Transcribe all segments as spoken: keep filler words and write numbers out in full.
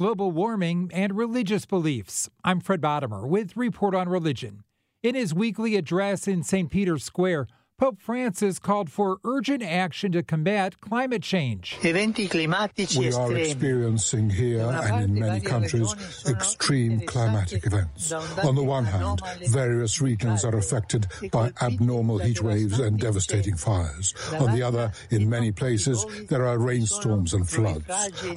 global warming, and religious beliefs. I'm Fred Bodimer with Report on Religion. In his weekly address in Saint Peter's Square, Pope Francis called for urgent action to combat climate change. We are experiencing here and in many countries extreme climatic events. On the one hand, various regions are affected by abnormal heat waves and devastating fires. On the other, in many places, there are rainstorms and floods.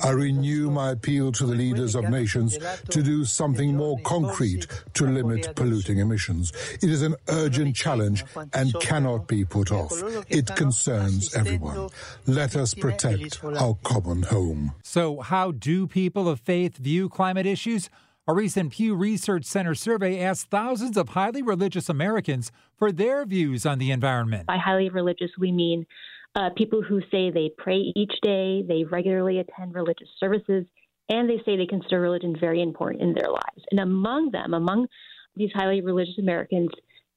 I renew my appeal to the leaders of nations to do something more concrete to limit polluting emissions. It is an urgent challenge and cannot be put off. It concerns everyone. Let us protect our common home. So how do people of faith view climate issues? A recent Pew Research Center survey asked thousands of highly religious Americans for their views on the environment. By highly religious, we mean uh, people who say they pray each day, they regularly attend religious services, and they say they consider religion very important in their lives. And among them, among these highly religious Americans,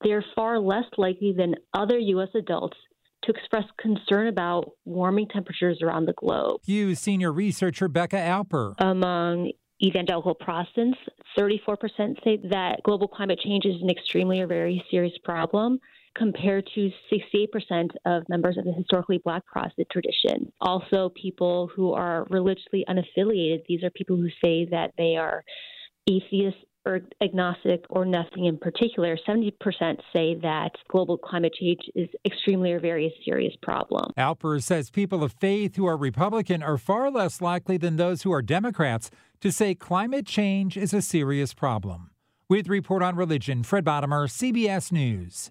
they're far less likely than other U S adults to express concern about warming temperatures around the globe. Pew senior researcher Becca Alper. Among evangelical Protestants, thirty-four percent say that global climate change is an extremely or very serious problem, compared to sixty-eight percent of members of the historically Black Protestant tradition. Also, people who are religiously unaffiliated, these are people who say that they are atheists or agnostic or nothing in particular. seventy percent say that global climate change is extremely or very serious problem. Alper says people of faith who are Republican are far less likely than those who are Democrats to say climate change is a serious problem. With Report on Religion, Fred Bodimer, C B S News.